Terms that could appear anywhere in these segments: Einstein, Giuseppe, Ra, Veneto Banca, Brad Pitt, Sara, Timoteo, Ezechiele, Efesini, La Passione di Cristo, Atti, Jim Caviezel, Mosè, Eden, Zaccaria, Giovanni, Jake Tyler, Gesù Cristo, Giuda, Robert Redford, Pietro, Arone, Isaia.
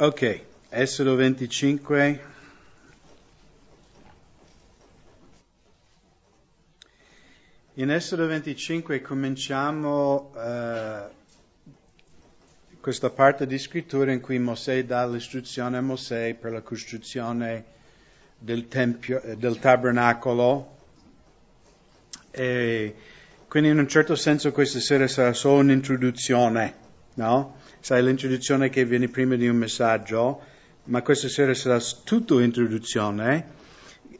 Ok, Esodo 25, in Esodo 25 cominciamo questa parte di scrittura in cui Mosè dà l'istruzione a Mosè per la costruzione del tempio, del tabernacolo, e quindi in un certo senso questa sera sarà solo un'introduzione, no? Sai, l'introduzione che viene prima di un messaggio, ma questa sera sarà tutto introduzione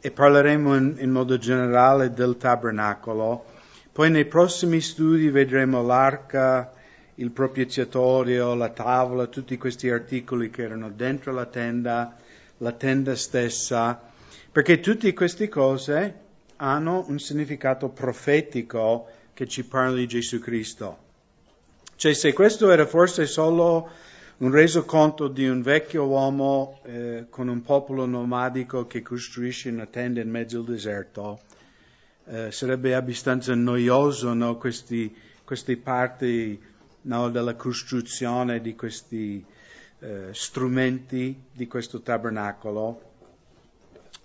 e parleremo in modo generale del tabernacolo. Poi nei prossimi studi vedremo l'arca, il propiziatorio, la tavola, tutti questi articoli che erano dentro la tenda stessa, perché tutte queste cose hanno un significato profetico che ci parla di Gesù Cristo. Cioè, se questo era forse solo un resoconto di un vecchio uomo con un popolo nomadico che costruisce una tenda in mezzo al deserto, sarebbe abbastanza noioso, no? Queste parti, no, della costruzione di questi strumenti, di questo tabernacolo.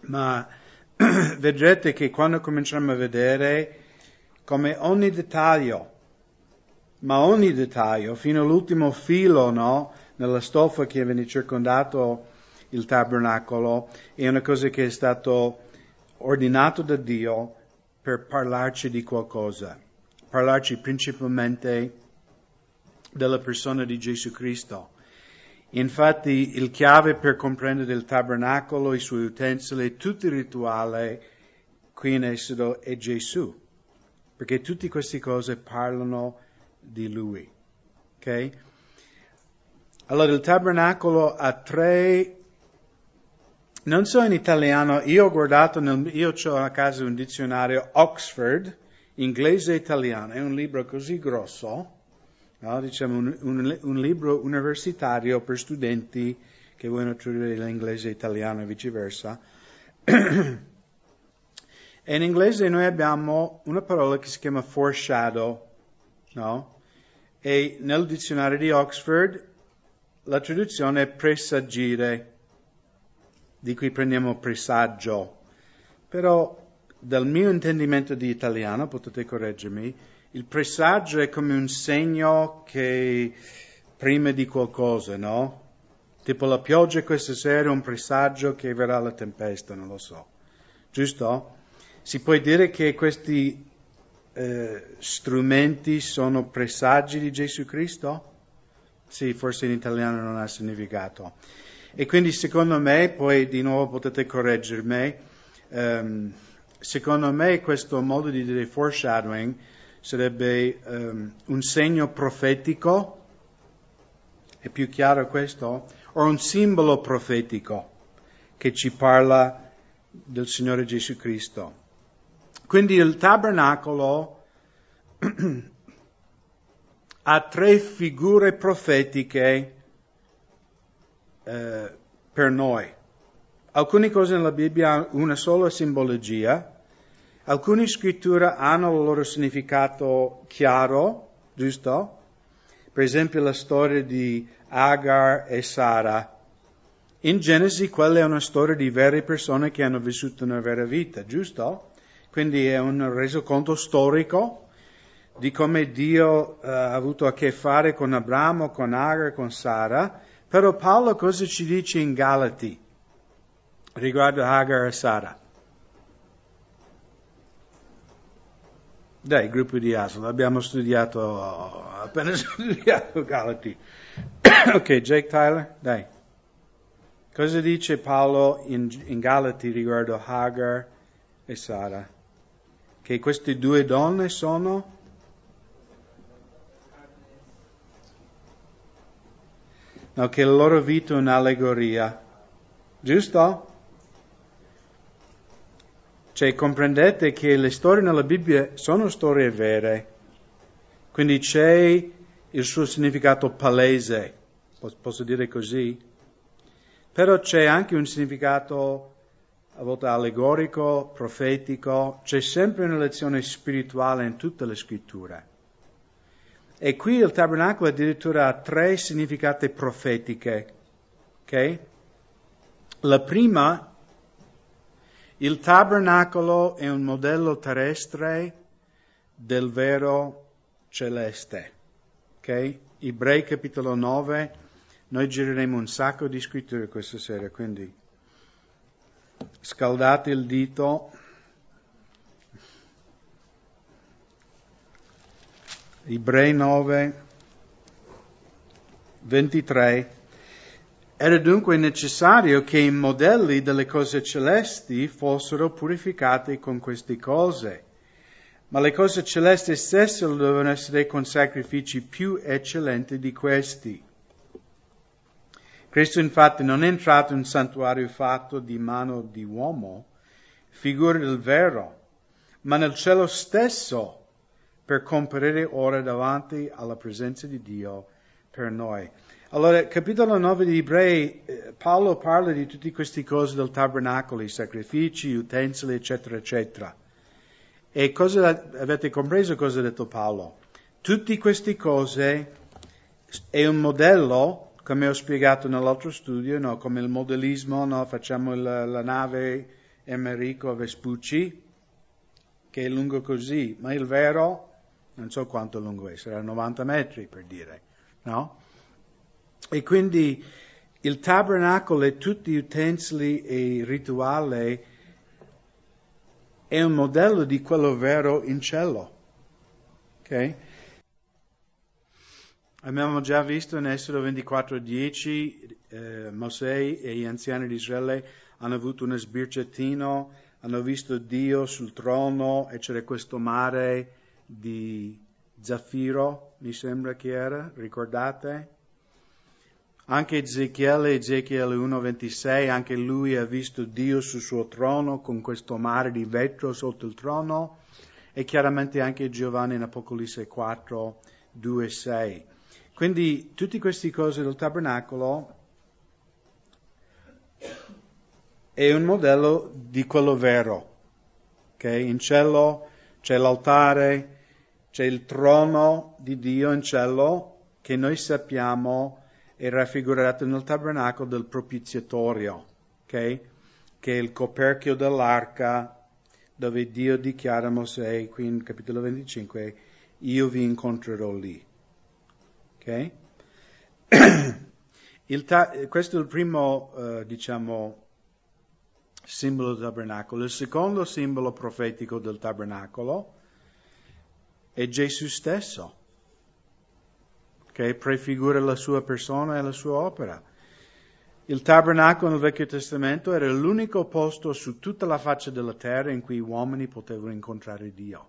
Ma vedrete che quando cominciamo a vedere come ogni dettaglio, ma ogni dettaglio, fino all'ultimo filo, no? Nella stoffa che viene circondato il tabernacolo, è una cosa che è stato ordinato da Dio per parlarci di qualcosa, parlarci principalmente della persona di Gesù Cristo. Infatti, il chiave per comprendere il tabernacolo, i suoi utensili, tutto il rituale qui in Esodo è Gesù, perché tutte queste cose parlano di lui, ok? Allora il tabernacolo ha tre, non so in italiano, io ho guardato, io ho a casa un dizionario Oxford, inglese e italiano, è un libro così grosso, no? Diciamo un libro universitario per studenti che vogliono studiare l'inglese e italiano e viceversa. E in inglese noi abbiamo una parola che si chiama foreshadow, no? E nel dizionario di Oxford la traduzione è presagire, di cui prendiamo presagio, però dal mio intendimento di italiano, potete correggermi, il presagio è come un segno che prima di qualcosa, no? Tipo la pioggia questa sera è un presagio che verrà la tempesta, non lo so, giusto? Si può dire che questi strumenti sono presagi di Gesù Cristo? Sì, forse in italiano non ha significato. E quindi secondo me, poi di nuovo potete correggermi, secondo me questo modo di dire foreshadowing sarebbe un segno profetico, è più chiaro questo, o un simbolo profetico che ci parla del Signore Gesù Cristo. Quindi il tabernacolo ha tre figure profetiche per noi. Alcune cose nella Bibbia hanno una sola simbologia, alcune scritture hanno il loro significato chiaro, giusto? Per esempio la storia di Agar e Sara. In Genesi quella è una storia di vere persone che hanno vissuto una vera vita, giusto? Quindi è un resoconto storico di come Dio ha avuto a che fare con Abramo, con Agar, con Sara. Però Paolo cosa ci dice in Galati riguardo Agar e Sara? Dai, gruppo di ASL, abbiamo appena studiato Galati. Ok, Jake Tyler, dai. Cosa dice Paolo in Galati riguardo Agar e Sara? Che queste due donne sono? No, che la loro vita è un'allegoria, giusto? Cioè, comprendete che le storie nella Bibbia sono storie vere, quindi c'è il suo significato palese, posso dire così, però c'è anche un significato a volte allegorico, profetico, c'è sempre una lezione spirituale in tutte le scritture. E qui il tabernacolo addirittura ha tre significate profetiche Okay? La prima, il tabernacolo è un modello terrestre del vero celeste. Okay? Ebrei capitolo 9, noi gireremo un sacco di scritture questa sera, quindi scaldate il dito. Ebrei 9, 23. Era dunque necessario che i modelli delle cose celesti fossero purificati con queste cose, ma le cose celesti stesse lo devono essere con sacrifici più eccellenti di questi. Cristo infatti non è entrato in un santuario fatto di mano di uomo, figura del vero, ma nel cielo stesso, per comparire ora davanti alla presenza di Dio per noi. Allora, capitolo 9 di Ebrei, Paolo parla di tutte queste cose del tabernacolo, i sacrifici, utensili, eccetera, eccetera. E cosa avete compreso cosa ha detto Paolo? Tutte queste cose è un modello, come ho spiegato nell'altro studio, no? Come il modellismo, no? Facciamo la nave Amerigo Vespucci, che è lungo così, ma il vero... non so quanto lungo è, sarà 90 metri per dire, no? E quindi il tabernacolo e tutti gli utensili e il rituale è un modello di quello vero in cielo, ok? Abbiamo già visto in Esodo 24:10, Mosè e gli anziani di Israele hanno avuto uno sbirciatino, hanno visto Dio sul trono e c'era questo mare di zaffiro, mi sembra che era, ricordate? Anche Ezechiele 1:26, anche lui ha visto Dio sul suo trono con questo mare di vetro sotto il trono, e chiaramente anche Giovanni in Apocalisse 4:2-6. Quindi tutte queste cose del tabernacolo è un modello di quello vero, ok? In cielo c'è l'altare, c'è il trono di Dio in cielo, che noi sappiamo è raffigurato nel tabernacolo del propiziatorio, okay? Che è il coperchio dell'arca, dove Dio dichiara a Mosè, qui in capitolo 25, io vi incontrerò lì. Okay? Questo è il primo, simbolo del tabernacolo. Il secondo simbolo profetico del tabernacolo è Gesù stesso, che prefigura la sua persona e la sua opera. Il tabernacolo nel Vecchio Testamento era l'unico posto su tutta la faccia della terra in cui gli uomini potevano incontrare Dio.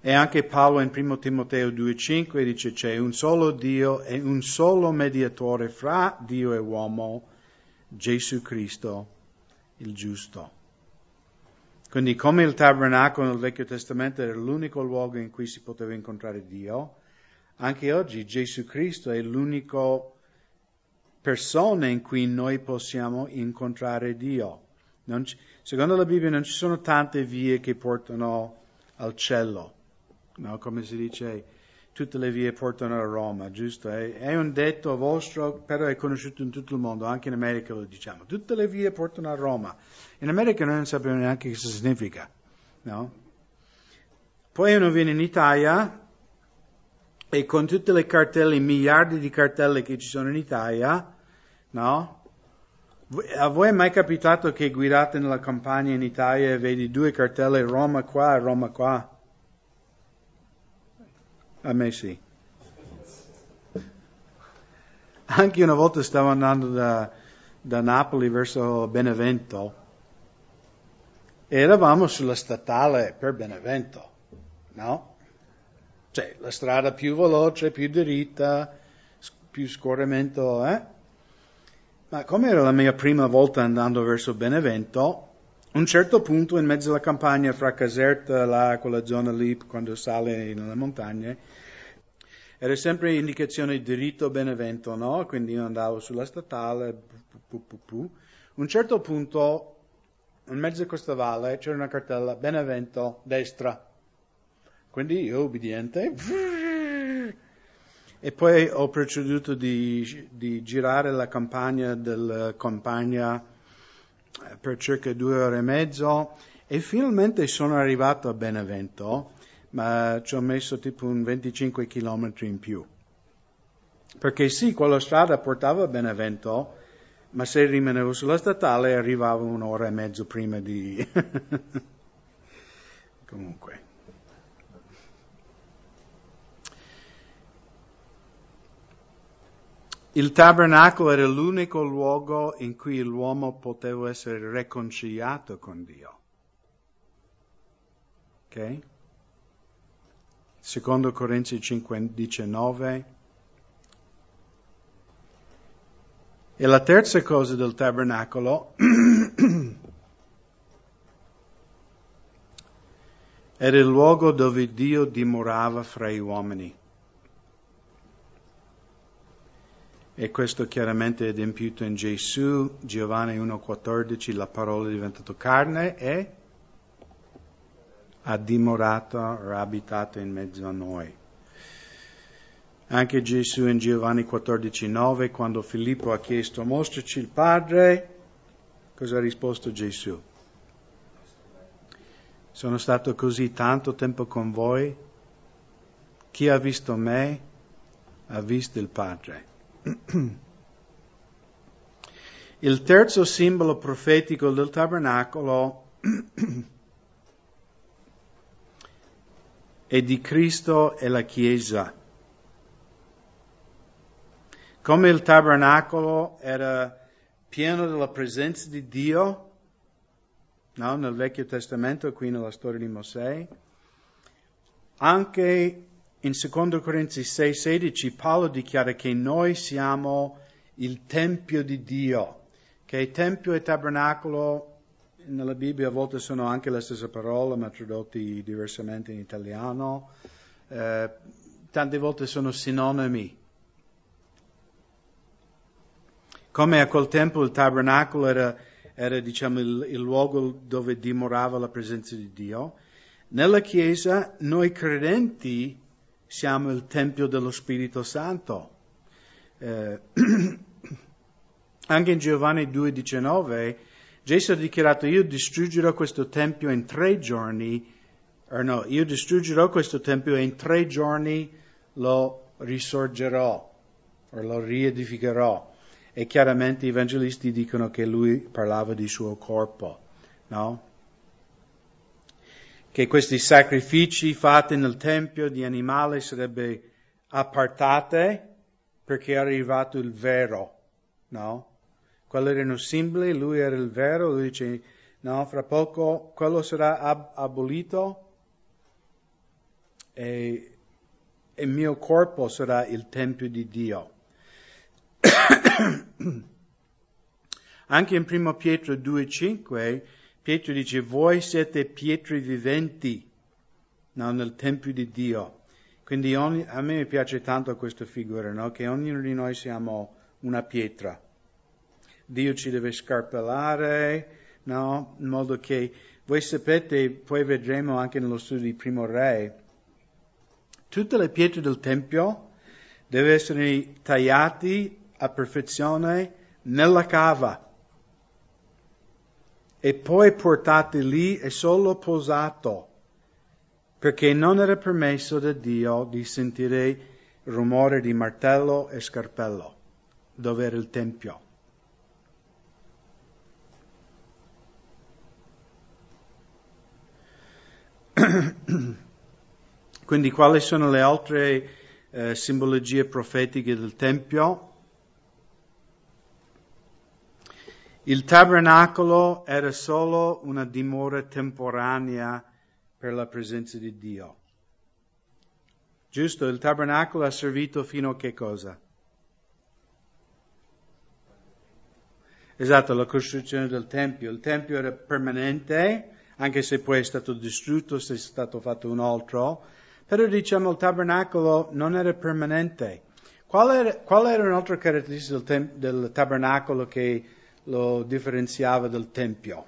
E anche Paolo in 1 Timoteo 2:5 dice c'è un solo Dio e un solo mediatore fra Dio e uomo, Gesù Cristo, il giusto. Quindi come il tabernacolo nel Vecchio Testamento era l'unico luogo in cui si poteva incontrare Dio, anche oggi Gesù Cristo è l'unica persona in cui noi possiamo incontrare Dio. Secondo la Bibbia non ci sono tante vie che portano al cielo. No, come si dice, tutte le vie portano a Roma, giusto? È un detto vostro, però è conosciuto in tutto il mondo, anche in America lo diciamo. Tutte le vie portano a Roma. In America noi non sappiamo neanche cosa significa, no? Poi uno viene in Italia e con tutte le cartelle, miliardi di cartelle che ci sono in Italia, no? A voi è mai capitato che guidate nella campagna in Italia e vedi due cartelle Roma qua e Roma qua? A me sì. Anche una volta stavo andando da Napoli verso Benevento e eravamo sulla statale per Benevento, no? Cioè, la strada più veloce, più diritta, più scorrimento, eh? Ma come era la mia prima volta andando verso Benevento, a un certo punto in mezzo alla campagna fra Caserta, là, quella zona lì, quando sale nelle montagne, era sempre indicazione diritto Benevento, no? Quindi io andavo sulla statale, a un certo punto, in mezzo a questa valle, c'era una cartella Benevento, destra. Quindi io, obbediente, E poi ho proceduto di girare la campagna della campagna per circa 2 ore e mezzo e finalmente sono arrivato a Benevento, ma ci ho messo tipo un 25 chilometri in più. Perché sì, quella strada portava a Benevento, ma se rimanevo sulla statale arrivavo 1 ora e mezzo prima di... Comunque. Il tabernacolo era l'unico luogo in cui l'uomo poteva essere riconciliato con Dio. Ok? Secondo Corinzi 5:19. E la terza cosa del tabernacolo era il luogo dove Dio dimorava fra gli uomini. E questo chiaramente è adempiuto in Gesù, Giovanni 1:14, la parola è diventata carne e ha dimorato, ha abitato in mezzo a noi. Anche Gesù in Giovanni 14:9, quando Filippo ha chiesto mostraci il Padre, cosa ha risposto Gesù? Sono stato così tanto tempo con voi, chi ha visto me ha visto il Padre. Il terzo simbolo profetico del tabernacolo è di Cristo e la Chiesa. Come il tabernacolo era pieno della presenza di Dio, no? Nel Vecchio Testamento, qui nella storia di Mosè, anche in 2 Corinzi 6:16 Paolo dichiara che noi siamo il Tempio di Dio, che Tempio e Tabernacolo nella Bibbia a volte sono anche la stessa parola, ma tradotti diversamente in italiano, tante volte sono sinonimi. Come a quel tempo il Tabernacolo era diciamo, il luogo dove dimorava la presenza di Dio, nella Chiesa noi credenti siamo il Tempio dello Spirito Santo. Anche in Giovanni 2:19, Gesù ha dichiarato, io distruggerò questo Tempio e in 3 giorni lo risorgerò, o lo riedificherò. E chiaramente i evangelisti dicono che lui parlava di suo corpo, no? Che questi sacrifici fatti nel Tempio di animali sarebbe appartate perché è arrivato il vero, no? Quelli erano simboli, lui era il vero, lui dice, no, fra poco quello sarà abolito e il mio corpo sarà il Tempio di Dio. Anche in 1 Pietro 2:5, Pietro dice, voi siete pietre viventi, no, nel Tempio di Dio. Quindi a me piace tanto questa figura, no? Che ognuno di noi siamo una pietra. Dio ci deve scarpellare, no? In modo che, voi sapete, poi vedremo anche nello studio di Primo Re, tutte le pietre del Tempio devono essere tagliate a perfezione nella cava. E poi portati lì e solo posato, perché non era permesso da Dio di sentire rumore di martello e scarpello, dove era il Tempio. Quindi quali sono le altre simbologie profetiche del Tempio? Il tabernacolo era solo una dimora temporanea per la presenza di Dio. Giusto, il tabernacolo ha servito fino a che cosa? Esatto, la costruzione del Tempio. Il Tempio era permanente, anche se poi è stato distrutto, se è stato fatto un altro. Però diciamo il tabernacolo non era permanente. Qual era un'altra caratteristica del tabernacolo che lo differenziava dal Tempio?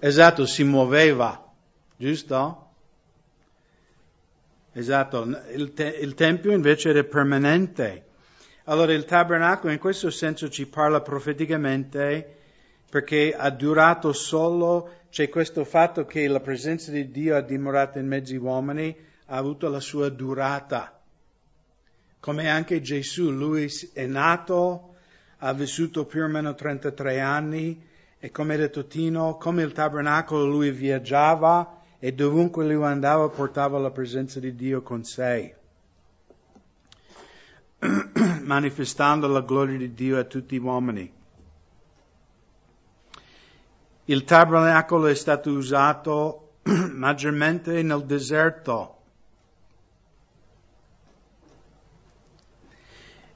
Esatto, si muoveva, giusto? Esatto, il Tempio invece era permanente. Allora il tabernacolo in questo senso ci parla profeticamente perché ha durato solo, c'è questo fatto che la presenza di Dio ha dimorato in mezzo agli uomini, ha avuto la sua durata. Come anche Gesù, lui è nato, ha vissuto più o meno 33 anni e come ha detto Tino, come il tabernacolo lui viaggiava e dovunque lui andava portava la presenza di Dio con sé, manifestando la gloria di Dio a tutti gli uomini. Il tabernacolo è stato usato maggiormente nel deserto.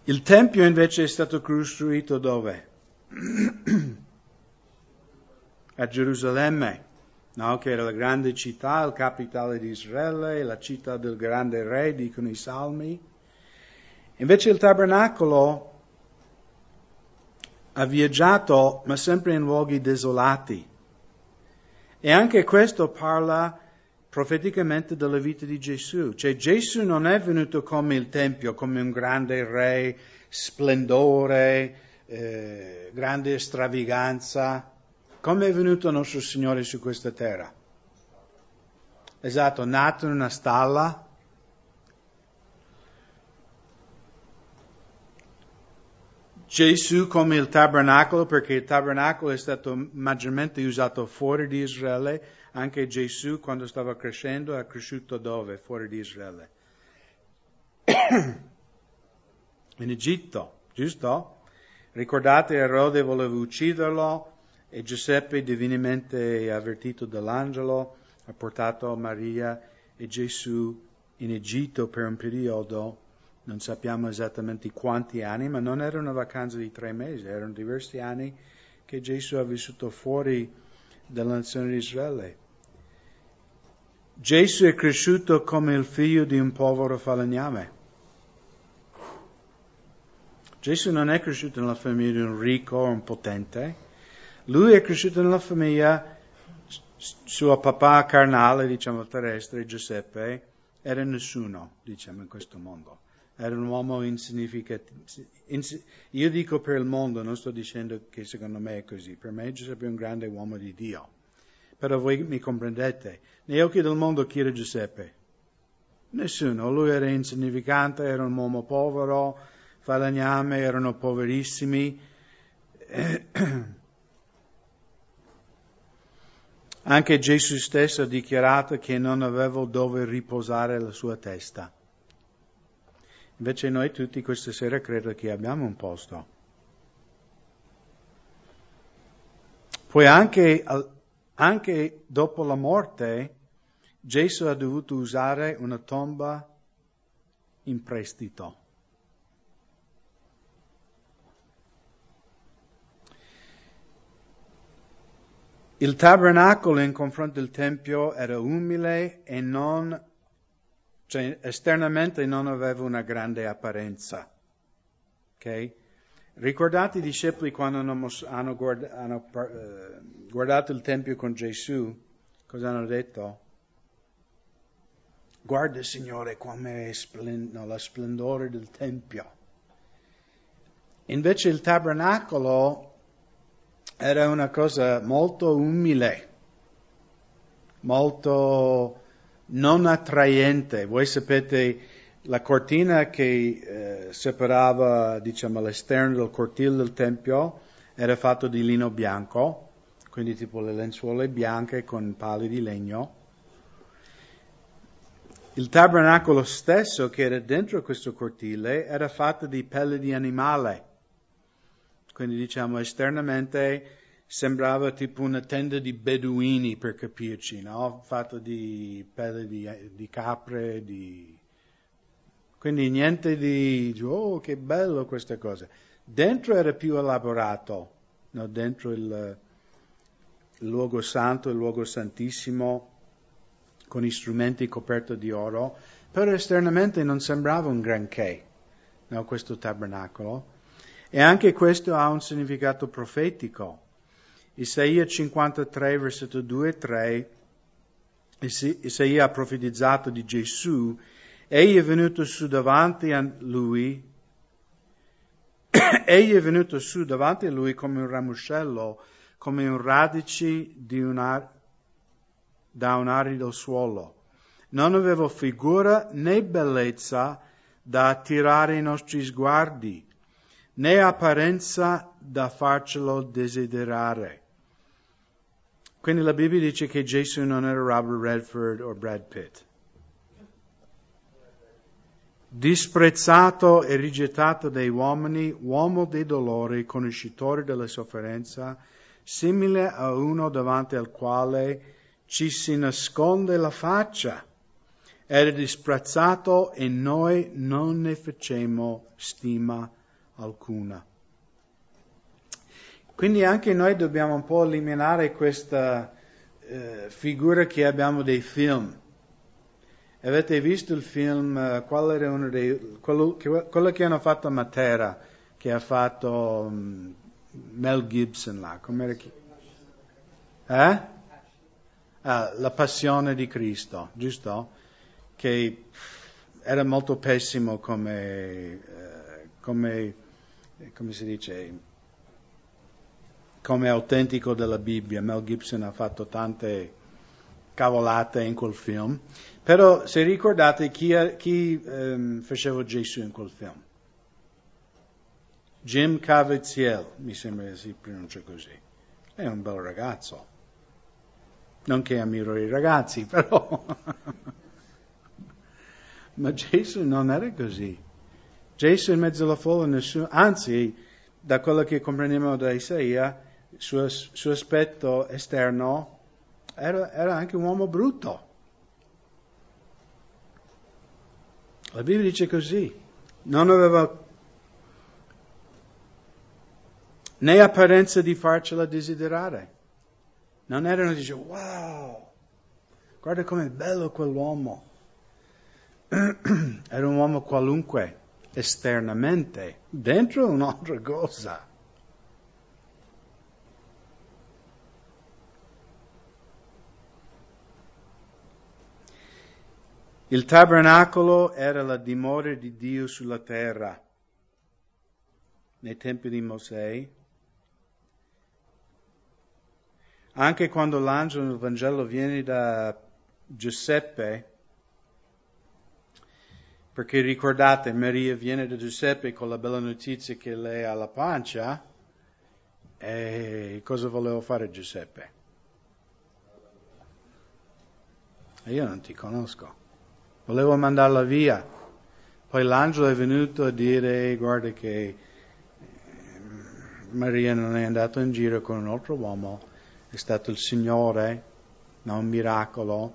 Il Tempio invece è stato costruito dove? A Gerusalemme, no? Che era la grande città, il capitale di Israele, la città del grande re, dicono i salmi. Invece il tabernacolo ha viaggiato, ma sempre in luoghi desolati. E anche questo parla profeticamente della vita di Gesù. Cioè Gesù non è venuto come il Tempio, come un grande re, splendore, grande stravaganza. Come è venuto nostro Signore su questa terra? Esatto, nato in una stalla. Gesù come il tabernacolo, perché il tabernacolo è stato maggiormente usato fuori di Israele, anche Gesù quando stava crescendo è cresciuto dove? Fuori di Israele. In Egitto, giusto? Ricordate Erode voleva ucciderlo e Giuseppe divinamente avvertito dall'angelo ha portato Maria e Gesù in Egitto per un periodo. Non sappiamo esattamente quanti anni, ma non era una vacanza di 3 mesi, erano diversi anni che Gesù ha vissuto fuori dalla nazione di Israele. Gesù è cresciuto come il figlio di un povero falegname. Gesù non è cresciuto nella famiglia di un ricco o un potente, lui è cresciuto nella famiglia, suo papà carnale, diciamo terrestre, Giuseppe, era nessuno, diciamo, in questo mondo. Era un uomo insignificante. Io dico per il mondo, non sto dicendo che secondo me è così. Per me Giuseppe è un grande uomo di Dio. Però voi mi comprendete. Negli occhi del mondo chi era Giuseppe? Nessuno. Lui era insignificante, era un uomo povero, falegname, erano poverissimi. Anche Gesù stesso ha dichiarato che non aveva dove riposare la sua testa. Invece noi tutti questa sera credo che abbiamo un posto. Poi anche dopo la morte, Gesù ha dovuto usare una tomba in prestito. Il tabernacolo in confronto al Tempio era umile e non... cioè, esternamente non aveva una grande apparenza. Okay? Ricordate i discepoli quando hanno guardato il Tempio con Gesù, cosa hanno detto? Guarda Signore come è la splendore del Tempio. Invece il tabernacolo era una cosa molto umile, molto... non attraente. Voi sapete la cortina che separava, diciamo, l'esterno del cortile del Tempio era fatto di lino bianco, quindi tipo le lenzuola bianche con pali di legno. Il tabernacolo stesso che era dentro questo cortile era fatto di pelle di animale, quindi diciamo esternamente sembrava tipo una tenda di beduini, per capirci, no? Fatto di pelle di capre, di... quindi niente di... oh, che bello questa cosa. Dentro era più elaborato, no? Dentro il luogo santo, il luogo santissimo, con gli strumenti coperti di oro, però esternamente non sembrava un granché, no? Questo tabernacolo. E anche questo ha un significato profetico. Isaia 53, versetto 2 e 3, Isaia ha profetizzato di Gesù, egli è venuto su davanti a lui, come un ramoscello, come un radice da un arido suolo. Non aveva figura né bellezza da attirare i nostri sguardi, né apparenza da farcelo desiderare. Quindi la Bibbia dice che Gesù non era Robert Redford o Brad Pitt. Disprezzato e rigettato dai uomini, uomo dei dolori, conoscitore della sofferenza, simile a uno davanti al quale ci si nasconde la faccia. Era disprezzato e noi non ne facemmo stima alcuna. Quindi anche noi dobbiamo un po' eliminare questa figura che abbiamo dei film. Avete visto il film, quello che hanno fatto a Matera, che ha fatto Mel Gibson là, com'era chi? La Passione di Cristo, giusto? Che era molto pessimo come autentico della Bibbia. Mel Gibson ha fatto tante cavolate in quel film. Però se ricordate chi faceva Gesù in quel film? Jim Caviezel, mi sembra che si pronuncia così. È un bel ragazzo. Non che ammiro i ragazzi, però. Ma Gesù non era così. Gesù in mezzo alla folla, nessuno. Anzi, da quello che comprendiamo da Isaia, il suo aspetto esterno era anche un uomo brutto. La Bibbia dice così, non aveva né apparenza di farcela desiderare. Non erano, dice, wow, guarda com'è bello quell'uomo. Era un uomo qualunque, esternamente, dentro un'altra cosa. Il tabernacolo era la dimora di Dio sulla terra. Nei tempi di Mosè, anche quando l'angelo del Vangelo viene da Giuseppe, perché ricordate, Maria viene da Giuseppe con la bella notizia che lei ha la pancia, e cosa voleva fare Giuseppe? Io non ti conosco. Volevo mandarla via. Poi l'angelo è venuto a dire, guarda che Maria non è andata in giro con un altro uomo, è stato il Signore, no, un miracolo.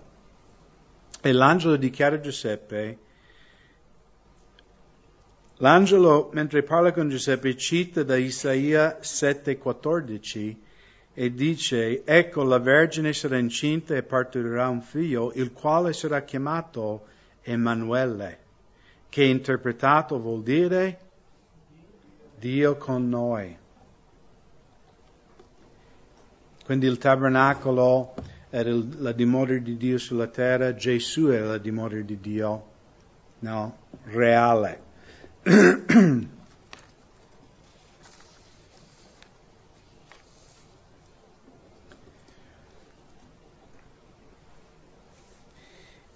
E l'angelo dichiara a Giuseppe, l'angelo mentre parla con Giuseppe cita da Isaia 7,14 e dice, ecco la Vergine sarà incinta e partorirà un figlio, il quale sarà chiamato Emanuele, che interpretato vuol dire Dio con noi. Quindi il tabernacolo era la dimora di Dio sulla terra, Gesù era la dimora di Dio, no? Reale.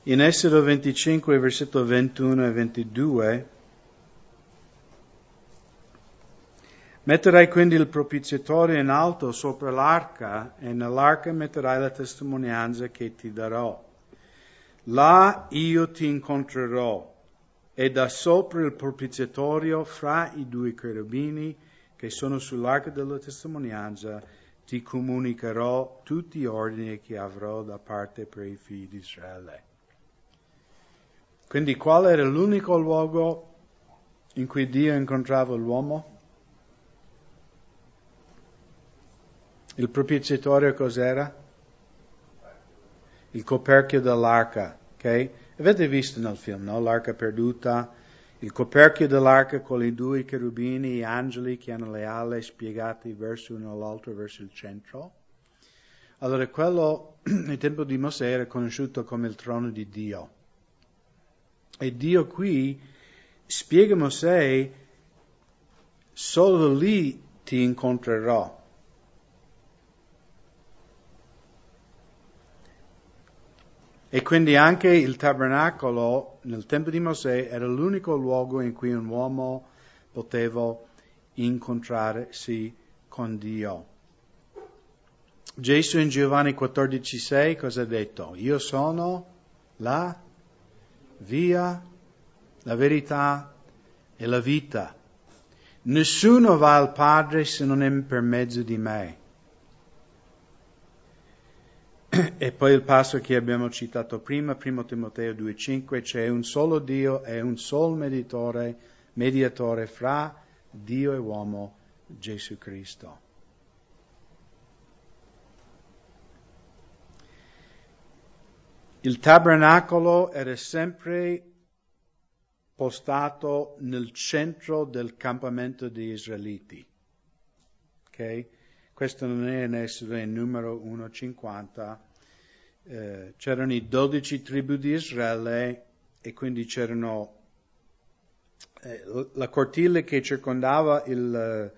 In Esodo 25, versetto 21 e 22, metterai quindi il propiziatorio in alto sopra l'arca, e nell'arca metterai la testimonianza che ti darò. Là io ti incontrerò, e da sopra il propiziatorio, fra i due cherubini che sono sull'arca della testimonianza, ti comunicherò tutti gli ordini che avrò da parte per i figli di Israele. Quindi qual era l'unico luogo in cui Dio incontrava l'uomo? Il propiziatorio cos'era? Il coperchio dell'arca, ok? Avete visto nel film, no? L'arca perduta, il coperchio dell'arca con i due cherubini, gli angeli che hanno le ali spiegate verso uno all'altro, verso il centro. Allora quello nel tempo di Mosè era conosciuto come il trono di Dio. E Dio qui spiega a Mosè, solo lì ti incontrerò. E quindi anche il tabernacolo nel tempo di Mosè era l'unico luogo in cui un uomo poteva incontrarsi con Dio. Gesù in Giovanni 14,6 cosa ha detto? Io sono la via, la verità e la vita. Nessuno va al Padre se non è per mezzo di me. E poi il passo che abbiamo citato prima, 1 Timoteo 2,5, c'è un solo Dio e un solo mediatore fra Dio e uomo, Gesù Cristo. Il tabernacolo era sempre postato nel centro del campamento degli israeliti. Ok? Questo non è in Esodo, è in numero 1,50. C'erano i 12 tribù di Israele e quindi c'erano la cortile che circondava il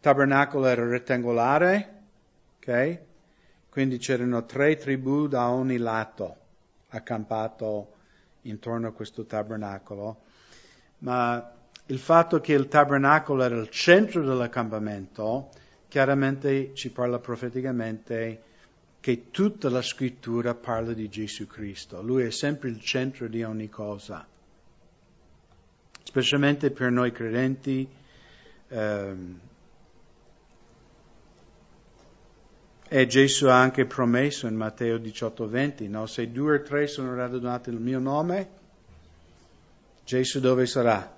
tabernacolo era rettangolare, ok? Quindi c'erano 3 tribù da ogni lato accampato intorno a questo tabernacolo. Ma il fatto che il tabernacolo era il centro dell'accampamento chiaramente ci parla profeticamente che tutta la scrittura parla di Gesù Cristo. Lui è sempre il centro di ogni cosa. Specialmente per noi credenti e Gesù ha anche promesso in Matteo 18,20, no? Se 2 o 3 sono radunati nel mio nome, Gesù dove sarà?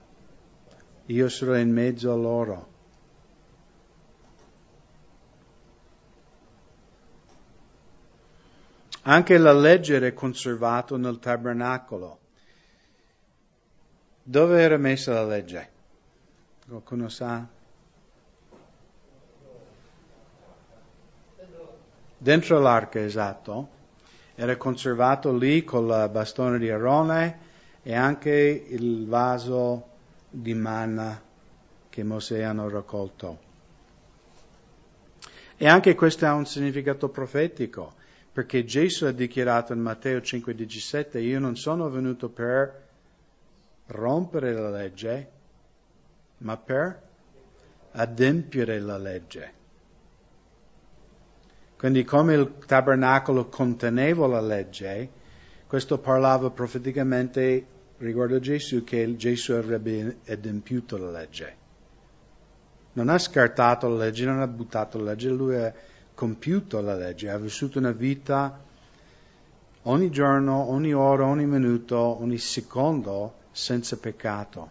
Io sarò in mezzo a loro. Anche la legge era conservata nel tabernacolo. Dove era messa la legge? Qualcuno sa? Dentro l'arca, esatto. Era conservato lì con la bastone di Arone e anche il vaso di manna che Mosè hanno raccolto. E anche questo ha un significato profetico. Perché Gesù ha dichiarato in Matteo 5,17, io non sono venuto per rompere la legge, ma per adempiere la legge. Quindi come il tabernacolo conteneva la legge, questo parlava profeticamente riguardo a Gesù, che Gesù avrebbe adempiuto la legge. Non ha scartato la legge, non ha buttato la legge, lui ha compiuto la legge, ha vissuto una vita ogni giorno, ogni ora, ogni minuto, ogni secondo senza peccato.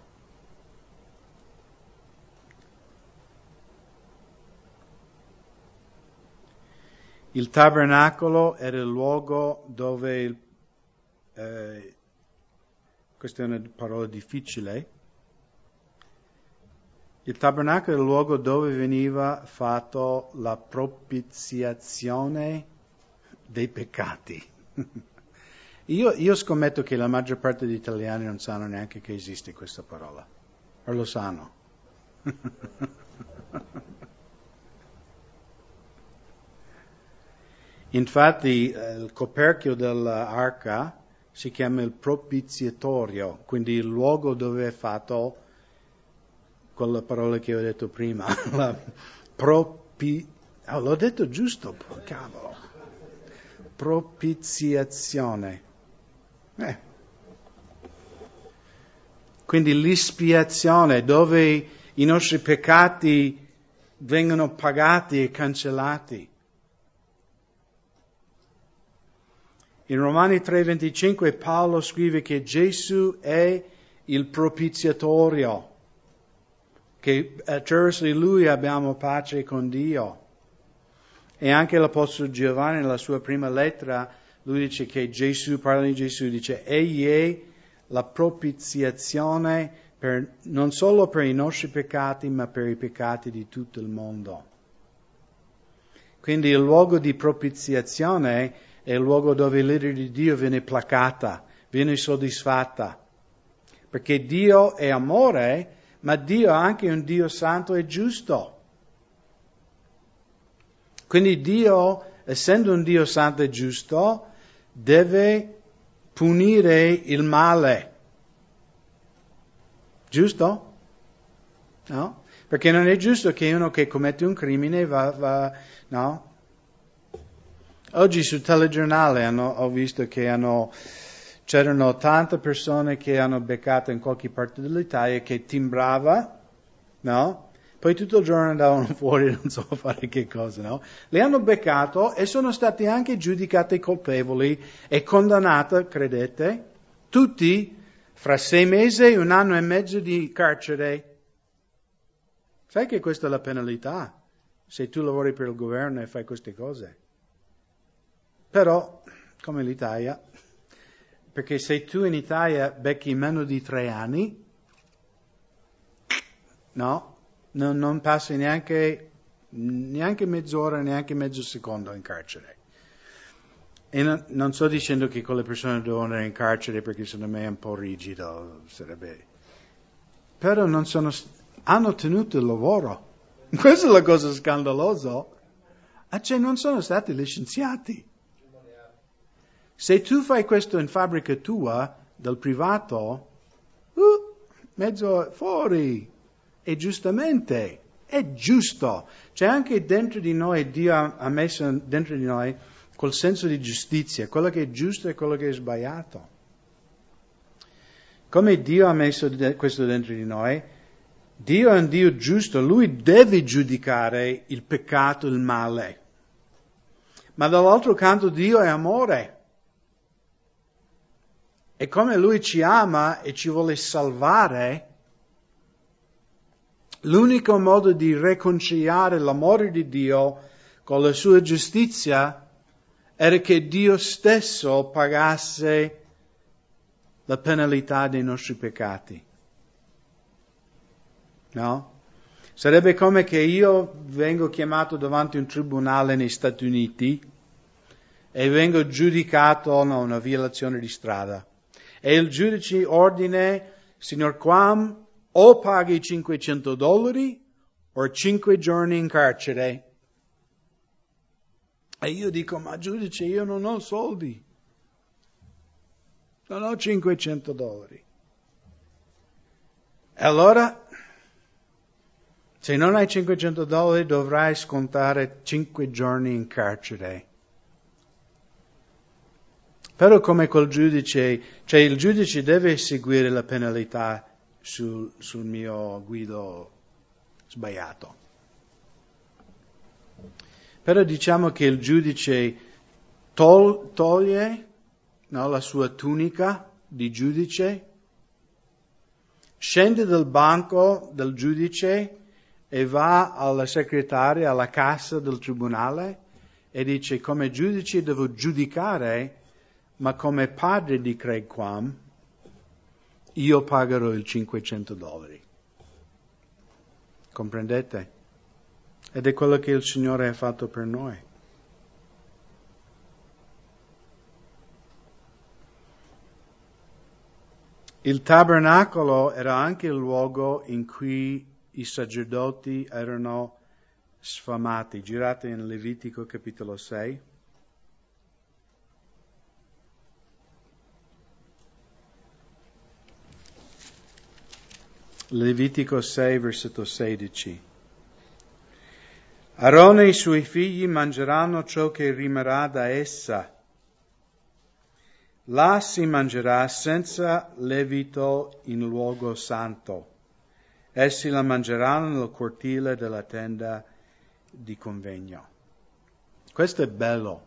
Il tabernacolo era il luogo dove, questa è una parola difficile, il tabernacolo è il luogo dove veniva fatto la propiziazione dei peccati. Io scommetto che la maggior parte degli italiani non sanno neanche che esiste questa parola. O lo sanno. Infatti il coperchio dell'arca si chiama il propiziatorio, quindi il luogo dove è fatto con la parola che ho detto prima, la l'ho detto giusto, cavolo, propiziazione. Quindi l'espiazione, dove i nostri peccati vengono pagati e cancellati. In Romani 3,25 Paolo scrive che Gesù è il propiziatorio, che attraverso di Lui abbiamo pace con Dio. E anche l'Apostolo Giovanni nella sua prima lettera, lui dice che Gesù, parla di Gesù, dice Egli è la propiziazione per, non solo per i nostri peccati, ma per i peccati di tutto il mondo. Quindi il luogo di propiziazione è il luogo dove l'ira di Dio viene placata, viene soddisfatta. Perché Dio è amore, ma Dio è anche un Dio santo e giusto. Quindi Dio, essendo un Dio santo e giusto, deve punire il male. Giusto? No? Perché non è giusto che uno che commette un crimine no? Oggi sul telegiornale ho visto che c'erano 80 persone che hanno beccato in qualche parte dell'Italia che timbrava, no? Poi tutto il giorno andavano fuori, non so fare che cosa, no? Le hanno beccato e sono stati anche giudicati colpevoli e condannati, credete? Tutti fra 6 mesi e 1 anno e mezzo di carcere. Sai che questa è la penalità, se tu lavori per il governo e fai queste cose. Però, come l'Italia, perché se tu in Italia becchi meno di 3 anni, no? Non passi neanche mezz'ora, neanche mezzo secondo in carcere. E non sto dicendo che quelle persone devono andare in carcere perché secondo me è un po' rigido, sarebbe. Però hanno tenuto il lavoro. Questa è la cosa scandalosa. Cioè non sono stati licenziati. Se tu fai questo in fabbrica tua, dal privato, mezzo fuori. E giustamente, è giusto. Cioè anche dentro di noi, Dio ha messo dentro di noi quel senso di giustizia, quello che è giusto e quello che è sbagliato. Come Dio ha messo questo dentro di noi, Dio è un Dio giusto, Lui deve giudicare il peccato, il male. Ma dall'altro canto Dio è amore. E come Lui ci ama e ci vuole salvare, l'unico modo di riconciliare l'amore di Dio con la sua giustizia era che Dio stesso pagasse la penalità dei nostri peccati. No? Sarebbe come che io vengo chiamato davanti a un tribunale negli Stati Uniti e vengo giudicato una violazione di strada. E il giudice ordina, signor Quam, o paghi $500 o 5 giorni in carcere. E io dico, ma giudice, io non ho soldi. Non ho $500. E allora, se non hai $500 dovrai scontare 5 giorni in carcere. Però come col giudice, cioè il giudice deve seguire la penalità sul mio guido sbagliato. Però diciamo che il giudice toglie la sua tunica di giudice, scende dal banco del giudice e va alla segretaria, alla cassa del tribunale e dice: come giudice devo giudicare, ma come padre di Craig Quam io pagherò il $500. Comprendete? Ed è quello che il Signore ha fatto per noi. Il tabernacolo era anche il luogo in cui i sacerdoti erano sfamati. Girate in Levitico capitolo 6. Levitico 6, versetto 16. Arone e i suoi figli mangeranno ciò che rimarrà da essa. Là si mangerà senza lievito in luogo santo. Essi la mangeranno nel cortile della tenda di convegno. Questo è bello.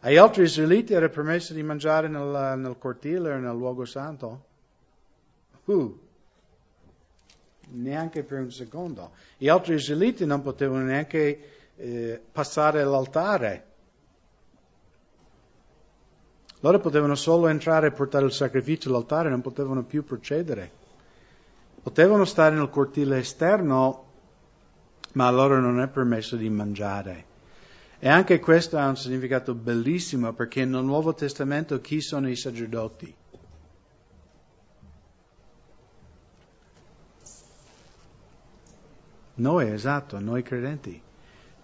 Agli altri israeliti era permesso di mangiare nel cortile o nel luogo santo? Neanche per un secondo. Gli altri israeliti non potevano neanche passare l'altare. Loro potevano solo entrare e portare il sacrificio all'altare, non potevano più procedere. Potevano stare nel cortile esterno, ma a loro non è permesso di mangiare. E anche questo ha un significato bellissimo, perché nel Nuovo Testamento chi sono i sacerdoti? Noi, esatto, noi credenti.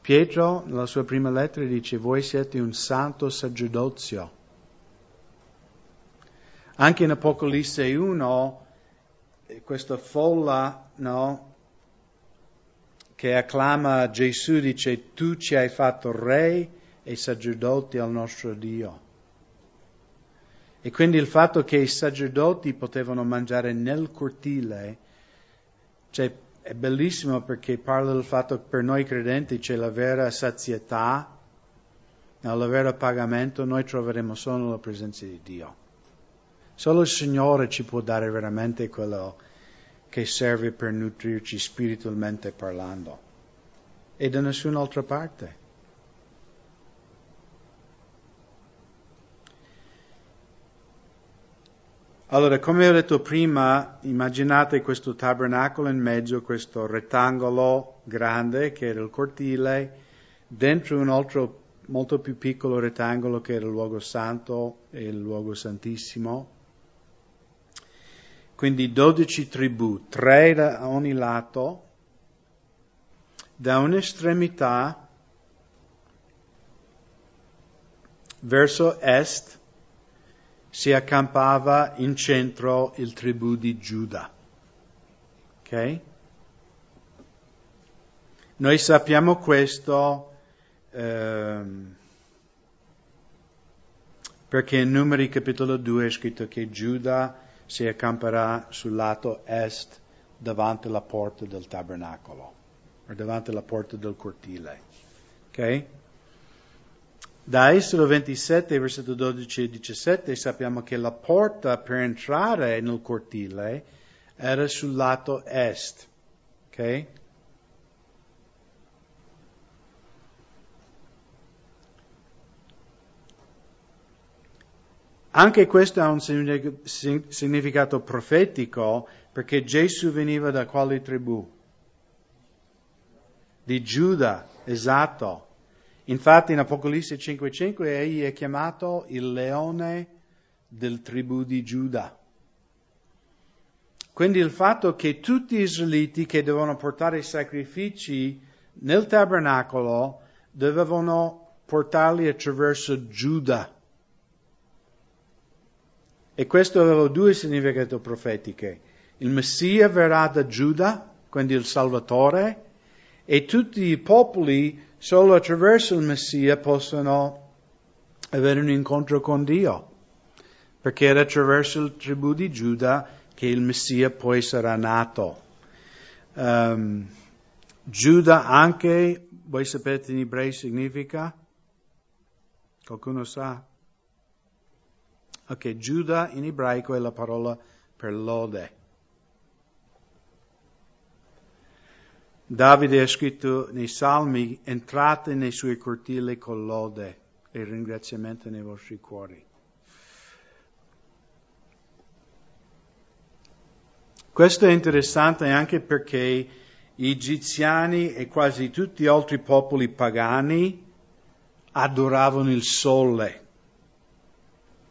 Pietro, nella sua prima lettera, dice: voi siete un santo sacerdozio. Anche in Apocalisse 1, questa folla, no, che acclama Gesù, dice: tu ci hai fatto re e sacerdoti al nostro Dio. E quindi il fatto che i sacerdoti potevano mangiare nel cortile, cioè, è bellissimo, perché parla del fatto che per noi credenti c'è la vera sazietà, il vero pagamento, noi troveremo solo la presenza di Dio. Solo il Signore ci può dare veramente quello che serve per nutrirci spiritualmente parlando, e da nessun'altra parte. Allora, come ho detto prima, immaginate questo tabernacolo in mezzo, questo rettangolo grande che era il cortile, dentro un altro molto più piccolo rettangolo che era il luogo santo e il luogo santissimo. Quindi 12 tribù, 3 da ogni lato, da un'estremità verso est, si accampava in centro il tribù di Giuda. Ok? Noi sappiamo questo perché in Numeri capitolo 2 è scritto che Giuda si accamperà sul lato est davanti alla porta del tabernacolo, o davanti alla porta del cortile. Ok? Da Esodo 27, versetto 12 e 17, sappiamo che la porta per entrare nel cortile era sul lato est. Ok? Anche questo ha un significato profetico, perché Gesù veniva da quale tribù? Di Giuda, esatto. Infatti in Apocalisse 5,5 egli è chiamato il leone del tribù di Giuda. Quindi il fatto che tutti gli israeliti che dovevano portare i sacrifici nel tabernacolo dovevano portarli attraverso Giuda. E questo aveva due significati profetiche. Il Messia verrà da Giuda, quindi il Salvatore, e tutti i popoli solo attraverso il Messia possono avere un incontro con Dio, perché era attraverso il tribù di Giuda che il Messia poi sarà nato. Giuda anche, voi sapete in ebreo significa? Qualcuno sa? Ok, Giuda in ebraico è la parola per lode. Davide ha scritto nei Salmi: entrate nei suoi cortili con lode e ringraziamento nei vostri cuori. Questo è interessante anche perché gli egiziani e quasi tutti gli altri popoli pagani adoravano il sole.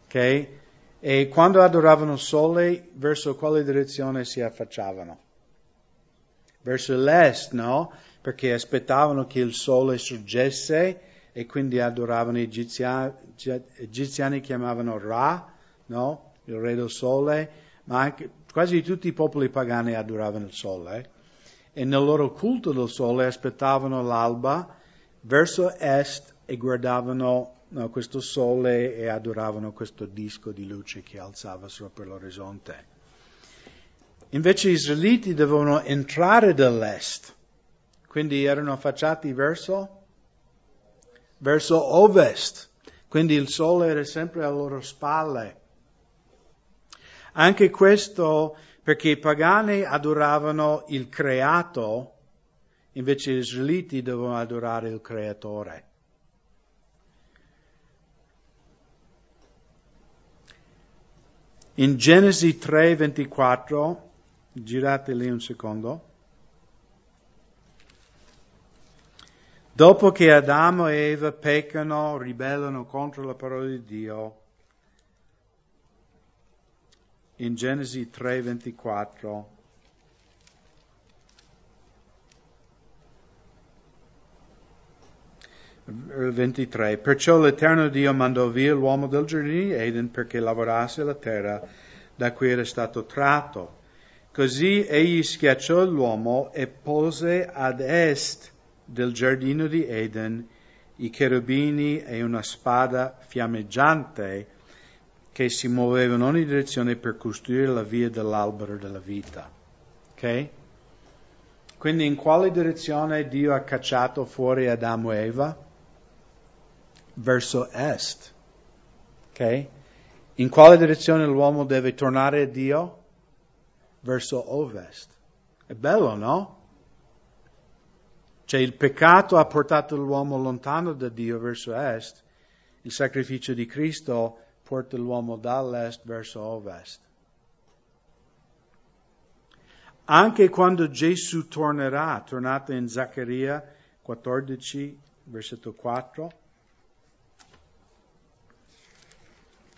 Ok? E quando adoravano il sole, verso quale direzione si affacciavano? Verso l'est, no? Perché aspettavano che il sole sorgesse, e quindi adoravano gli egiziani chiamavano Ra, no? Il re del sole, ma anche quasi tutti i popoli pagani adoravano il sole, e nel loro culto del sole aspettavano l'alba verso est e guardavano, no, questo sole e adoravano questo disco di luce che alzava sopra l'orizzonte. Invece gli israeliti dovevano entrare dall'est, quindi erano affacciati verso ovest, quindi il sole era sempre alle loro spalle. Anche questo perché i pagani adoravano il creato, invece gli israeliti dovevano adorare il creatore. In Genesi 3:24, girate lì un secondo. Dopo che Adamo e Eva peccano, ribellano contro la parola di Dio, in Genesi 3:24, il 23, perciò l'Eterno Dio mandò via l'uomo del giardino di Eden perché lavorasse la terra da cui era stato tratto. Così egli schiacciò l'uomo e pose ad est del giardino di Eden i cherubini e una spada fiammeggiante che si muovevano in ogni direzione per costruire la via dell'albero della vita. Ok? Quindi in quale direzione Dio ha cacciato fuori Adamo e Eva? Verso est. Ok? In quale direzione l'uomo deve tornare a Dio? Verso ovest. È bello, no? Cioè il peccato ha portato l'uomo lontano da Dio verso est, il sacrificio di Cristo porta l'uomo dall'est verso ovest. Anche quando Gesù tornerà, tornate in Zaccaria 14, versetto 4,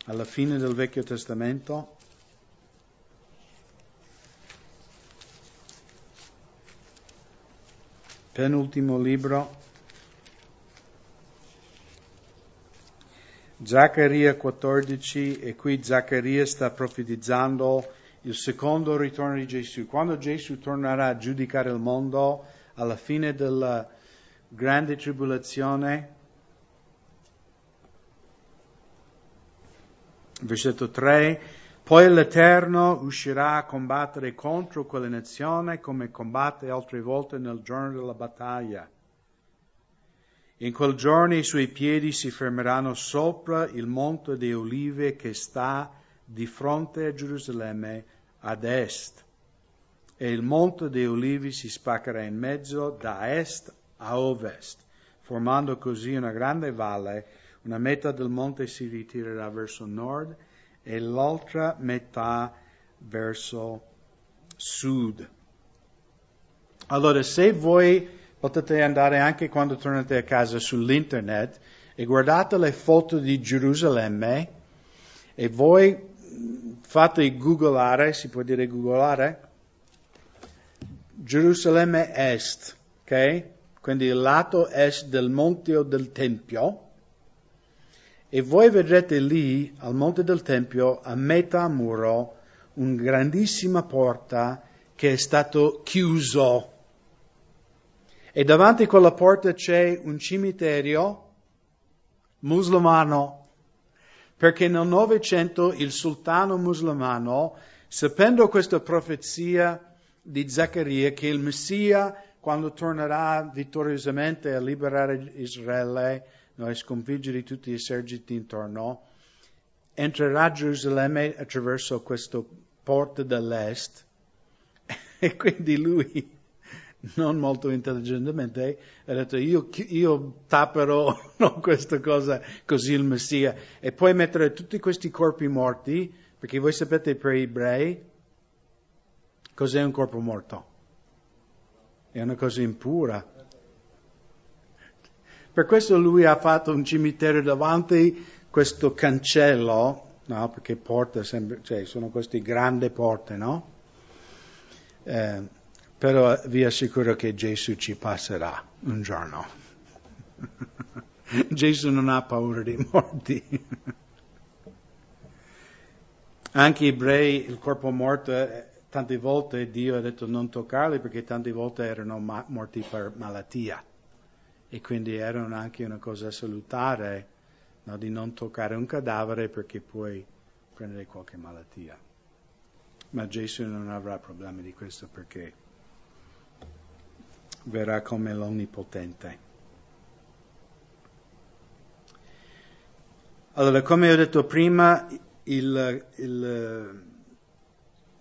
alla fine del Vecchio Testamento, penultimo libro, Zaccaria 14, e qui Zaccaria sta profetizzando il secondo ritorno di Gesù. Quando Gesù tornerà a giudicare il mondo alla fine della grande tribolazione, versetto 3, poi l'Eterno uscirà a combattere contro quelle nazioni come combatte altre volte nel giorno della battaglia. In quel giorno i suoi piedi si fermeranno sopra il monte delle Olive che sta di fronte a Gerusalemme ad est, e il monte delle Olive si spaccherà in mezzo da est a ovest, formando così una grande valle. Una metà del monte si ritirerà verso nord e l'altra metà verso sud. Allora, se voi potete andare anche quando tornate a casa sull'internet e guardate le foto di Gerusalemme e voi fate googolare, si può dire googolare, Gerusalemme Est, ok? Quindi il lato est del monte o del Tempio. E voi vedrete lì, al monte del Tempio, a metà muro, una grandissima porta che è stato chiuso. E davanti a quella porta c'è un cimitero musulmano, perché nel 900 il sultano musulmano, sapendo questa profezia di Zaccaria, che il Messia, quando tornerà vittoriosamente a liberare Israele, a sconfiggere tutti gli eserciti intorno, entrerà a Gerusalemme attraverso questa porta dell'est, e quindi lui, non molto intelligentemente, ha detto io tapperò, no, questa cosa, così il Messia, e poi mettere tutti questi corpi morti, perché voi sapete per gli ebrei cos'è un corpo morto? È una cosa impura. Per questo lui ha fatto un cimitero davanti questo cancello, no? Perché porta sempre, cioè sono queste grandi porte, no? Però vi assicuro che Gesù ci passerà un giorno. Gesù non ha paura dei morti. Anche gli ebrei, il corpo morto, tante volte Dio ha detto non toccarli perché tante volte erano morti per malattia. E quindi era anche una cosa salutare, no, di non toccare un cadavere perché puoi prendere qualche malattia. Ma Gesù non avrà problemi di questo perché verrà come l'Onnipotente. Allora, come ho detto prima,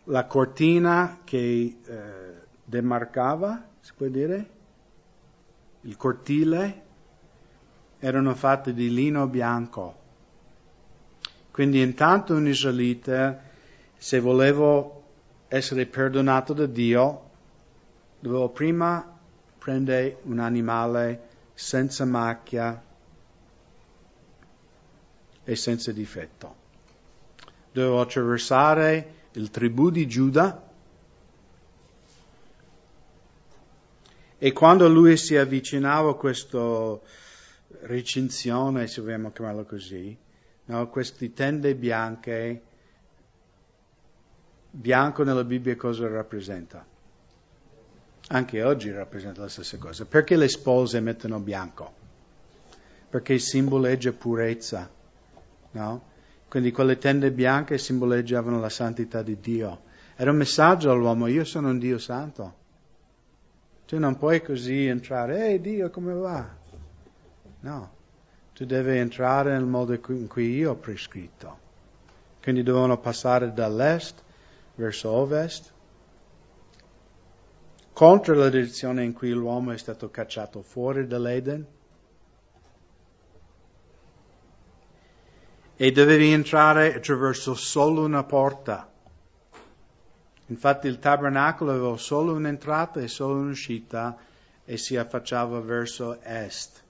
la cortina che demarcava, si può dire, il cortile, erano fatti di lino bianco. Quindi intanto un israelita, se volevo essere perdonato da Dio, dovevo prima prendere un animale senza macchia e senza difetto. Doveva attraversare il tribù di Giuda, e quando lui si avvicinava a questa recinzione, se vogliamo chiamarlo così, no, queste tende bianche, bianco nella Bibbia cosa rappresenta? Anche oggi rappresenta la stessa cosa. Perché le spose mettono bianco? Perché simboleggia purezza, no? Quindi quelle tende bianche simboleggiavano la santità di Dio. Era un messaggio all'uomo: io sono un Dio santo. Tu non puoi così entrare, ehi Dio, come va? No, tu devi entrare nel modo in cui io ho prescritto. Quindi dovevano passare dall'est verso ovest, contro la direzione in cui l'uomo è stato cacciato fuori dall'Eden, e dovevi entrare attraverso solo una porta. Infatti il tabernacolo aveva solo un'entrata e solo un'uscita, e si affacciava verso est.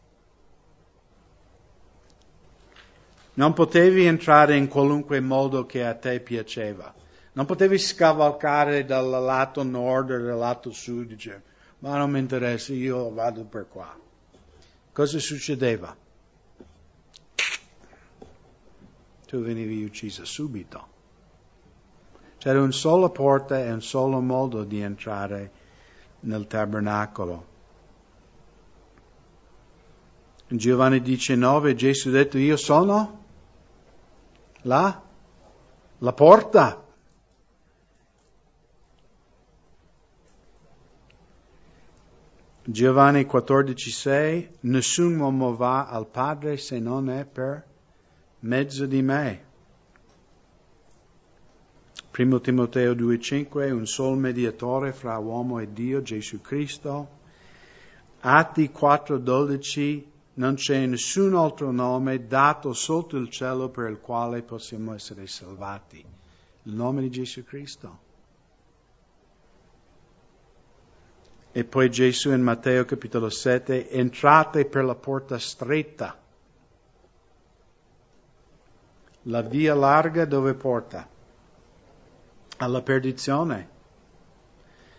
Non potevi entrare in qualunque modo che a te piaceva. Non potevi scavalcare dal lato nord o dal lato sud, dice, ma non mi interessa, io vado per qua. Cosa succedeva? Tu venivi ucciso subito. C'era una sola porta e un solo modo di entrare nel tabernacolo. In Giovanni 19 Gesù ha detto: io sono la porta. Giovanni 14,6: nessun uomo va al Padre se non è per mezzo di me. 1 Timoteo 2,5, un solo mediatore fra uomo e Dio, Gesù Cristo. Atti 4,12, non c'è nessun altro nome dato sotto il cielo per il quale possiamo essere salvati. Il nome di Gesù Cristo. E poi Gesù in Matteo capitolo 7, entrate per la porta stretta. La via larga dove porta? Alla perdizione.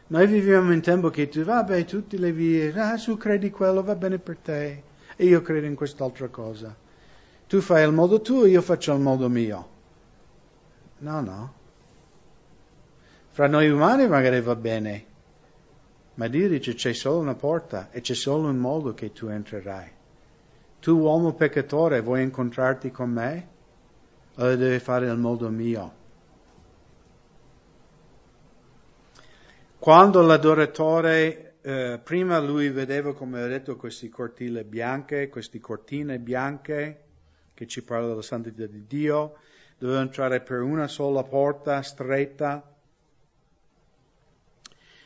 Noi viviamo in tempo che tu, vabbè, tutte le vie, tu credi quello, va bene per te, e io credo in quest'altra cosa. Tu fai il modo tuo, io faccio il modo mio. No, no. Fra noi umani magari va bene, ma Dio dice c'è solo una porta e c'è solo un modo che tu entrerai. Tu uomo peccatore vuoi incontrarti con me? Allora devi fare il modo mio. Quando l'adoratore, prima lui vedeva, come ho detto, queste cortile bianche, queste cortine bianche, che ci parlano della santità di Dio, doveva entrare per una sola porta stretta.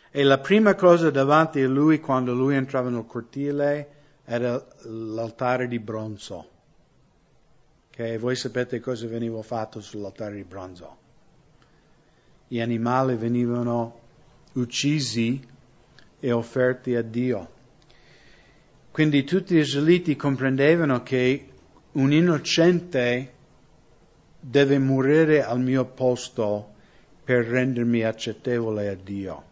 E la prima cosa davanti a lui, quando lui entrava nel cortile, era l'altare di bronzo. Che voi sapete cosa veniva fatto sull'altare di bronzo. Gli animali venivano uccisi e offerti a Dio. Quindi tutti gli israeliti comprendevano che un innocente deve morire al mio posto per rendermi accettevole a Dio.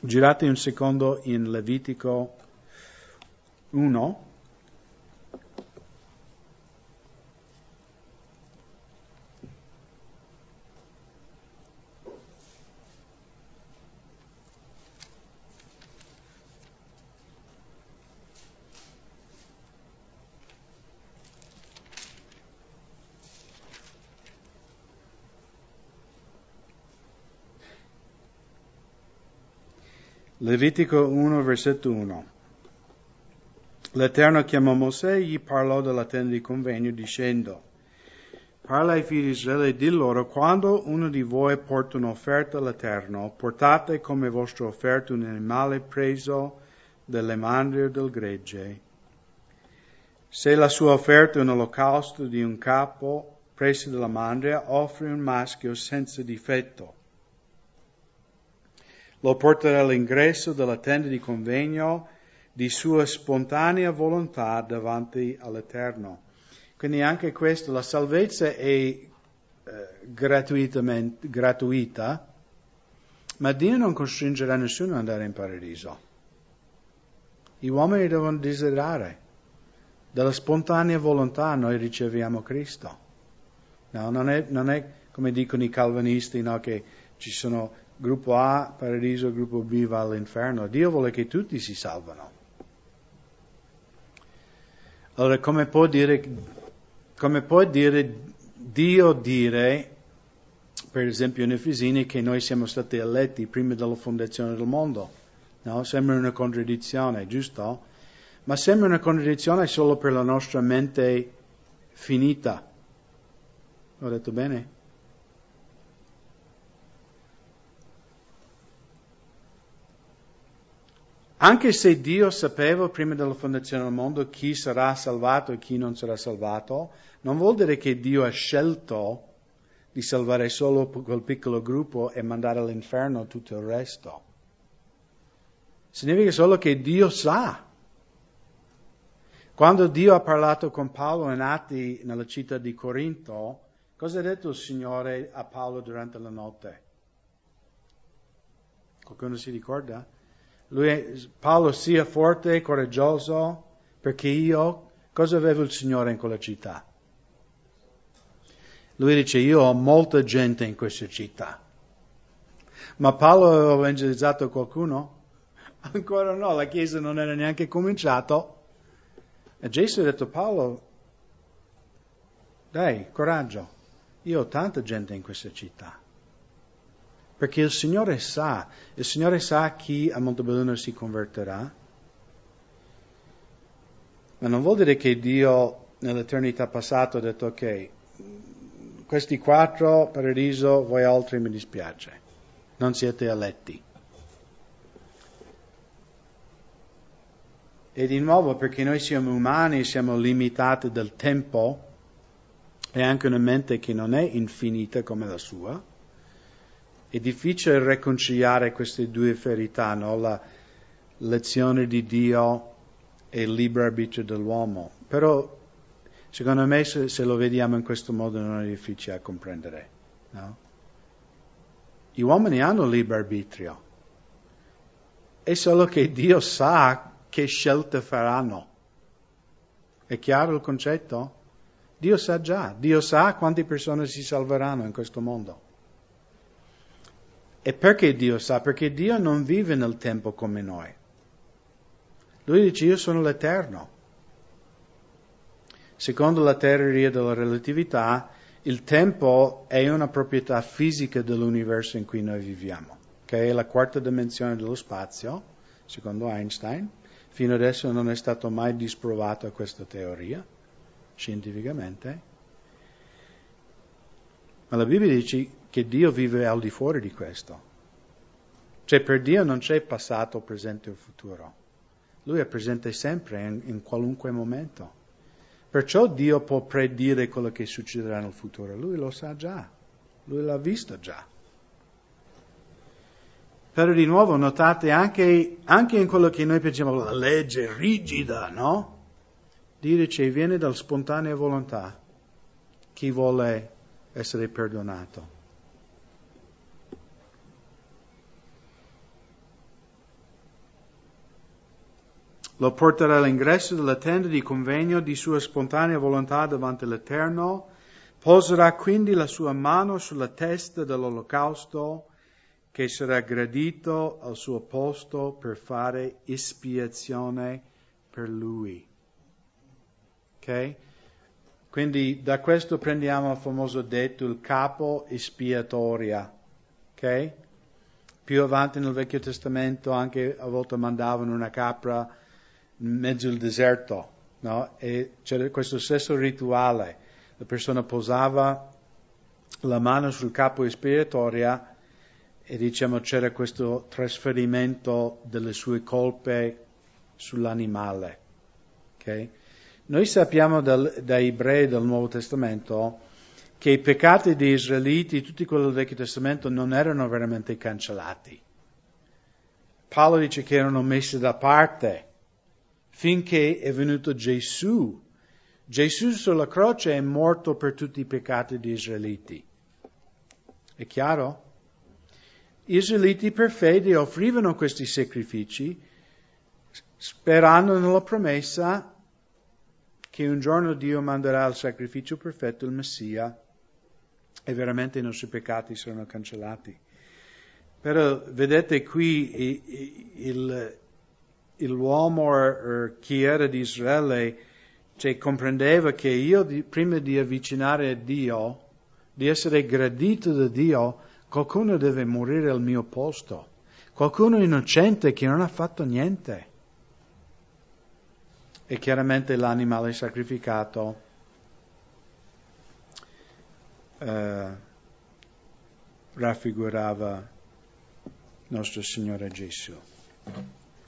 Girate un secondo in Levitico 1. Levitico 1, versetto 1. L'Eterno chiamò Mosè e gli parlò della tenda di convegno dicendo: parla ai figli di Israele e di loro, quando uno di voi porta un'offerta all'Eterno, portate come vostra offerta un animale preso dalle mandrie o del gregge. Se la sua offerta è un olocausto di un capo preso dalla mandria, offri un maschio senza difetto. Lo porterà all'ingresso della tenda di convegno, di sua spontanea volontà davanti all'Eterno. Quindi anche questo, la salvezza è gratuita, ma Dio non costringerà nessuno ad andare in paradiso. Gli uomini devono desiderare. Dalla spontanea volontà noi riceviamo Cristo. No, non è come dicono i calvinisti, no, che ci sono gruppo A, paradiso, gruppo B va all'inferno. Dio vuole che tutti si salvano. Allora, come può dire Dio dire, per esempio in Efesini, che noi siamo stati eletti prima della fondazione del mondo? No? Sembra una contraddizione, giusto? Ma sembra una contraddizione solo per la nostra mente finita. Ho detto bene? Anche se Dio sapeva prima della fondazione del mondo chi sarà salvato e chi non sarà salvato, non vuol dire che Dio ha scelto di salvare solo quel piccolo gruppo e mandare all'inferno tutto il resto. Significa solo che Dio sa. Quando Dio ha parlato con Paolo in Atti nella città di Corinto, cosa ha detto il Signore a Paolo durante la notte? Qualcuno si ricorda? Paolo sia forte e coraggioso, perché io, cosa avevo il Signore in quella città? Lui dice, io ho molta gente in questa città. Ma Paolo aveva evangelizzato qualcuno? Ancora no, la chiesa non era neanche cominciata. E Gesù ha detto, Paolo, dai, coraggio, io ho tanta gente in questa città. Perché il Signore sa chi a Montebolino si converterà. Ma non vuol dire che Dio nell'eternità passata ha detto, ok, questi 4, paradiso, voi altri mi dispiace, non siete eletti. E di nuovo, perché noi siamo umani, siamo limitati dal tempo e anche una mente che non è infinita come la sua, è difficile riconciliare queste due verità, no? La lezione di Dio e il libero arbitrio dell'uomo. Però, secondo me, se lo vediamo in questo modo non è difficile a comprendere, no? Gli uomini hanno libero arbitrio, è solo che Dio sa che scelte faranno. È chiaro il concetto? Dio sa già, Dio sa quante persone si salveranno in questo mondo. E perché Dio sa? Perché Dio non vive nel tempo come noi. Lui dice, io sono l'Eterno. Secondo la teoria della relatività, il tempo è una proprietà fisica dell'universo in cui noi viviamo, che è la 4ª dimensione dello spazio, secondo Einstein. Fino adesso non è stato mai disprovata questa teoria, scientificamente. Ma la Bibbia dice che Dio vive al di fuori di questo. Cioè per Dio non c'è passato, presente o futuro. Lui è presente sempre, in qualunque momento. Perciò Dio può predire quello che succederà nel futuro. Lui lo sa già. Lui l'ha visto già. Però di nuovo notate anche in quello che noi pensiamo, la legge rigida, no? Dio dice, viene dalla spontanea volontà chi vuole essere perdonato. Lo porterà all'ingresso della tenda di convegno di sua spontanea volontà davanti all'Eterno, poserà quindi la sua mano sulla testa dell'olocausto che sarà gradito al suo posto per fare espiazione per lui. Ok? Quindi da questo prendiamo il famoso detto, il capo espiatoria. Ok? Più avanti nel Vecchio Testamento anche a volte mandavano una capra in mezzo al deserto, no? E c'era questo stesso rituale. La persona posava la mano sul capo espiatoria e diciamo c'era questo trasferimento delle sue colpe sull'animale. Okay? Noi sappiamo dai Ebrei del Nuovo Testamento che i peccati degli Israeliti, tutti quelli del Vecchio Testamento, non erano veramente cancellati. Paolo dice che erano messi da parte, finché è venuto Gesù. Gesù sulla croce è morto per tutti i peccati degli israeliti. È chiaro? Gli israeliti per fede offrivano questi sacrifici sperando nella promessa che un giorno Dio manderà il sacrificio perfetto, il Messia, e veramente i nostri peccati saranno cancellati. Però vedete qui l'uomo o chi era di Israele, cioè, comprendeva che io prima di avvicinare a Dio, di essere gradito da Dio, qualcuno deve morire al mio posto, qualcuno innocente che non ha fatto niente. E chiaramente l'animale sacrificato raffigurava nostro Signore Gesù.